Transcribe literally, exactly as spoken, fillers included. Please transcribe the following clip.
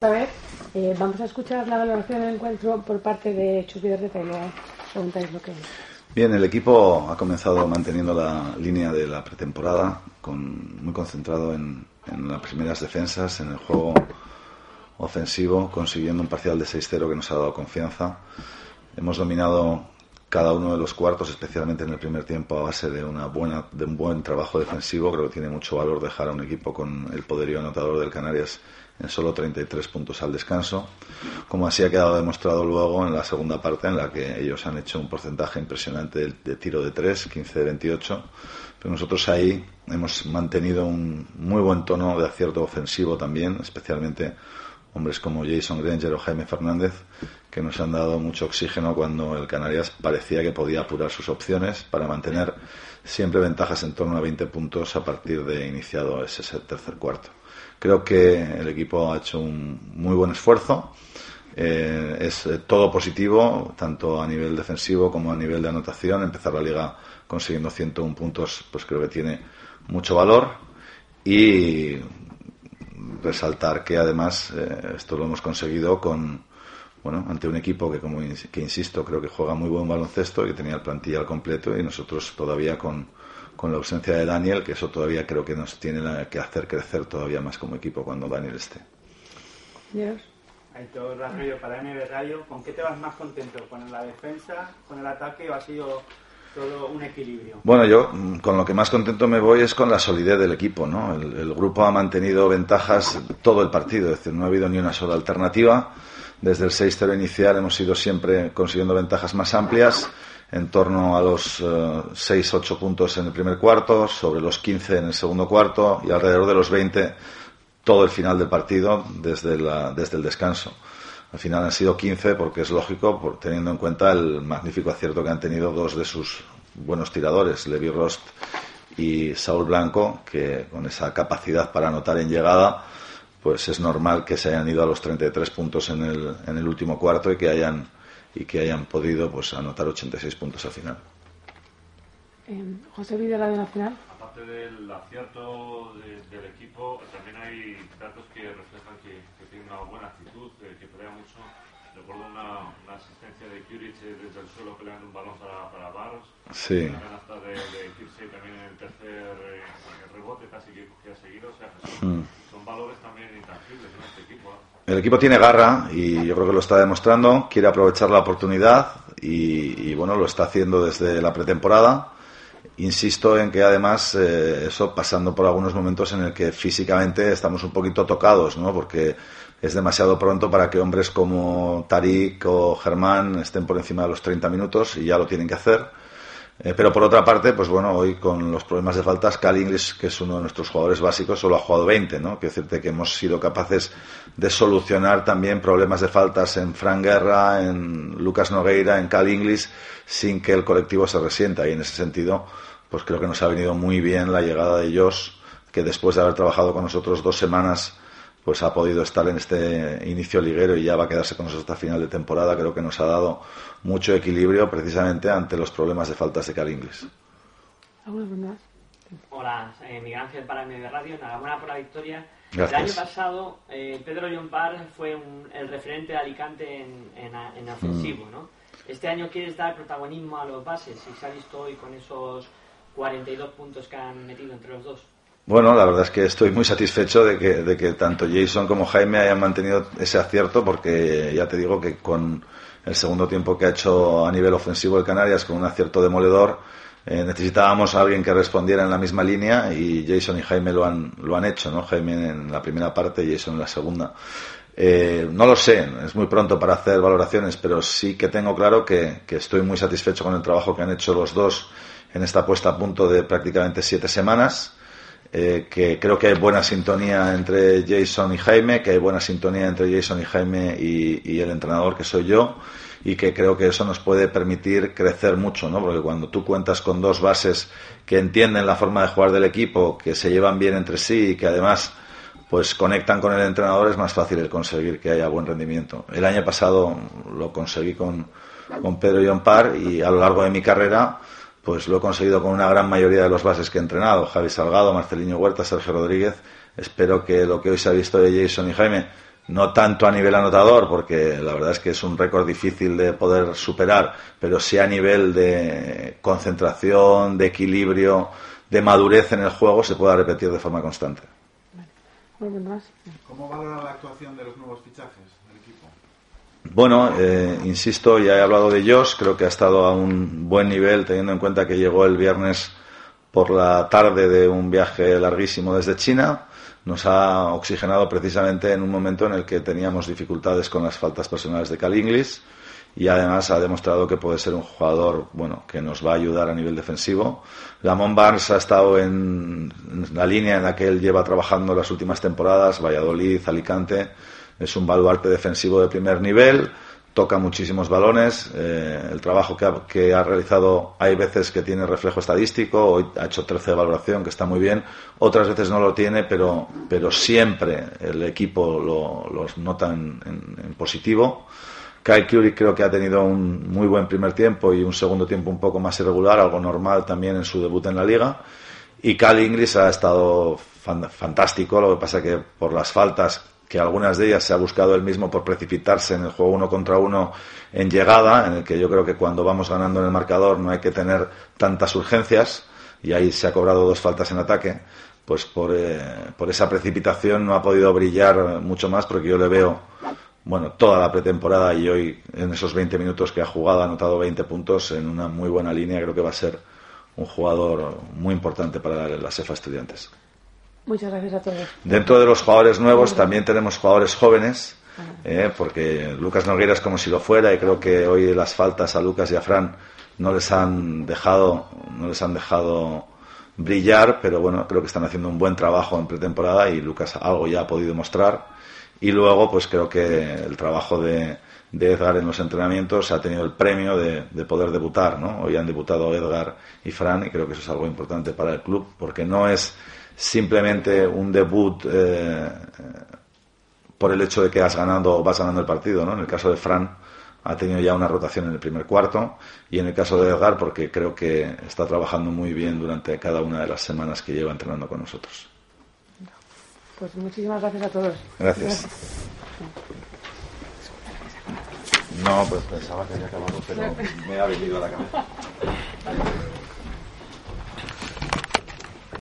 A ver, eh, vamos a escuchar la valoración del encuentro por parte de Chupider de Tailea. Preguntáis lo que es. Bien, el equipo ha comenzado manteniendo la línea de la pretemporada, con, muy concentrado en, en las primeras defensas, en el juego ofensivo, consiguiendo un parcial de seis cero que nos ha dado confianza. Hemos dominado cada uno de los cuartos, especialmente en el primer tiempo, a base de, una buena, de un buen trabajo defensivo. Creo que tiene mucho valor dejar a un equipo con el poderío anotador del Canarias en solo treinta y tres puntos al descanso, como así ha quedado demostrado luego en la segunda parte, en la que ellos han hecho un porcentaje impresionante de, de tiro de tres, quince de veintiocho, pero nosotros ahí hemos mantenido un muy buen tono de acierto ofensivo también, especialmente hombres como Jason Granger o Jaime Fernández, que nos han dado mucho oxígeno cuando el Canarias parecía que podía apurar sus opciones para mantener siempre ventajas en torno a veinte puntos a partir de iniciado ese tercer cuarto. Creo que el equipo ha hecho un muy buen esfuerzo, eh, es todo positivo, tanto a nivel defensivo como a nivel de anotación. Empezar la liga consiguiendo ciento uno puntos, pues creo que tiene mucho valor, y resaltar que además eh, esto lo hemos conseguido con bueno ante un equipo que, como que insisto, creo que juega muy buen baloncesto, que tenía el plantilla al completo, y nosotros todavía con, con la ausencia de Daniel, que eso todavía creo que nos tiene la, que hacer crecer todavía más como equipo cuando Daniel esté. Yes. Aitor Arroyo para M B Radio. ¿Con qué te vas más contento? ¿Con la defensa, con el ataque, o ha sido todo un equilibrio? Bueno, yo con lo que más contento me voy es con la solidez del equipo, ¿no? El, el grupo ha mantenido ventajas todo el partido, es decir, no ha habido ni una sola alternativa. Desde el seis cero inicial hemos ido siempre consiguiendo ventajas más amplias, en torno a los eh, seis ocho puntos en el primer cuarto, sobre los quince en el segundo cuarto y alrededor de los veinte todo el final del partido desde, la, desde el descanso. Al final han sido quince porque es lógico, por, teniendo en cuenta el magnífico acierto que han tenido dos de sus buenos tiradores, Levi Rost y Saúl Blanco, que con esa capacidad para anotar en llegada, pues es normal que se hayan ido a los treinta y tres puntos en el, en el último cuarto y que hayan y que hayan podido pues anotar ochenta y seis puntos al final. Eh, José Videla de la final. Aparte del acierto de, del equipo, también hay datos que reflejan que, que tiene una buena actitud, que, que pelea mucho. Recuerdo una, una asistencia de Kuric desde el suelo peleando un balón para, para Baros. Sí. Una canasta de, de Kirchner también en el tercer eh, el rebote casi que, que ha seguido. O sea, son, son valores también intangibles en este equipo, ¿eh? El equipo tiene garra y yo creo que lo está demostrando, quiere aprovechar la oportunidad y, y bueno, lo está haciendo desde la pretemporada. Insisto en que además eh, eso pasando por algunos momentos en el que físicamente estamos un poquito tocados, ¿no? Porque es demasiado pronto para que hombres como Tarik o Germán estén por encima de los treinta minutos y ya lo tienen que hacer. Eh, pero por otra parte, pues bueno, hoy con los problemas de faltas, Cal Inglis, que es uno de nuestros jugadores básicos, solo ha jugado veinte, ¿no? Quiero decirte que hemos sido capaces de solucionar también problemas de faltas en Fran Guerra, en Lucas Nogueira, en Cal Inglis, sin que el colectivo se resienta. Y en ese sentido, pues creo que nos ha venido muy bien la llegada de Josh, que después de haber trabajado con nosotros dos semanas, pues ha podido estar en este inicio liguero y ya va a quedarse con nosotros hasta final de temporada. Creo que nos ha dado mucho equilibrio precisamente ante los problemas de faltas de Cal Inglis. Hola, eh, Miguel Ángel para M B Radio. Enhorabuena por la victoria. Gracias. El año pasado eh, Pedro Llompart fue un, el referente de Alicante en, en, en ofensivo, mm. ¿no? Este año quieres dar protagonismo a los bases y se ha visto hoy con esos cuarenta y dos puntos que han metido entre los dos. Bueno, la verdad es que estoy muy satisfecho de que, de que tanto Jason como Jaime hayan mantenido ese acierto, porque ya te digo que con el segundo tiempo que ha hecho a nivel ofensivo el Canarias, con un acierto demoledor, eh, necesitábamos a alguien que respondiera en la misma línea, y Jason y Jaime lo han, lo han hecho, ¿no? Jaime en la primera parte y Jason en la segunda. Eh, no lo sé, es muy pronto para hacer valoraciones, pero sí que tengo claro que, que estoy muy satisfecho con el trabajo que han hecho los dos en esta puesta a punto de prácticamente siete semanas. Eh, que creo que hay buena sintonía entre Jason y Jaime, que hay buena sintonía entre Jason y Jaime y, y el entrenador, que soy yo, y que creo que eso nos puede permitir crecer mucho, ¿no? Porque cuando tú cuentas con dos bases que entienden la forma de jugar del equipo, que se llevan bien entre sí y que además pues conectan con el entrenador, es más fácil el conseguir que haya buen rendimiento. El año pasado lo conseguí con, con Pedro Llompart, y a lo largo de mi carrera pues lo he conseguido con una gran mayoría de los bases que he entrenado: Javi Salgado, Marcelino Huerta, Sergio Rodríguez. Espero que lo que hoy se ha visto de Jason y Jaime, no tanto a nivel anotador, porque la verdad es que es un récord difícil de poder superar, pero sí a nivel de concentración, de equilibrio, de madurez en el juego, se pueda repetir de forma constante. ¿Cómo valora la actuación de los nuevos fichajes del equipo? Bueno, eh, insisto, ya he hablado de Josh, creo que ha estado a un buen nivel, teniendo en cuenta que llegó el viernes por la tarde de un viaje larguísimo desde China. Nos ha oxigenado precisamente en un momento en el que teníamos dificultades con las faltas personales de Cal Inglis, y además ha demostrado que puede ser un jugador bueno que nos va a ayudar a nivel defensivo. Lamont Barnes ha estado en la línea en la que él lleva trabajando las últimas temporadas, Valladolid, Alicante. Es un baluarte defensivo de primer nivel, toca muchísimos balones, eh, el trabajo que ha, que ha realizado hay veces que tiene reflejo estadístico, hoy ha hecho trece de valoración, que está muy bien, otras veces no lo tiene, pero, pero siempre el equipo lo, los nota en, en, en positivo. Kyle Kuric creo que ha tenido un muy buen primer tiempo y un segundo tiempo un poco más irregular, algo normal también en su debut en la Liga. Y Kyle Inglis ha estado fan, fantástico, lo que pasa que por las faltas, que algunas de ellas se ha buscado él mismo por precipitarse en el juego uno contra uno en llegada, en el que yo creo que cuando vamos ganando en el marcador no hay que tener tantas urgencias, y ahí se ha cobrado dos faltas en ataque, pues por, eh, por esa precipitación no ha podido brillar mucho más, porque yo le veo bueno toda la pretemporada y hoy en esos veinte minutos que ha jugado ha anotado veinte puntos en una muy buena línea. Creo que va a ser un jugador muy importante para la SEFA Estudiantes. Muchas gracias a todos. Dentro de los jugadores nuevos también tenemos jugadores jóvenes, eh, porque Lucas Nogueira es como si lo fuera, y creo que hoy las faltas a Lucas y a Fran no les han dejado, no les han dejado brillar, pero bueno, creo que están haciendo un buen trabajo en pretemporada y Lucas algo ya ha podido mostrar. Y luego, pues creo que el trabajo de, de Edgar en los entrenamientos ha tenido el premio de, de poder debutar, ¿no? Hoy han debutado Edgar y Fran, y creo que eso es algo importante para el club, porque no es simplemente un debut eh, por el hecho de que has ganado, vas ganando el partido, ¿no? En el caso de Fran ha tenido ya una rotación en el primer cuarto, y en el caso de Edgar porque creo que está trabajando muy bien durante cada una de las semanas que lleva entrenando con nosotros. Pues muchísimas gracias a todos. Gracias. No, pues pensaba que había acabado, pero me ha venido a la cabeza.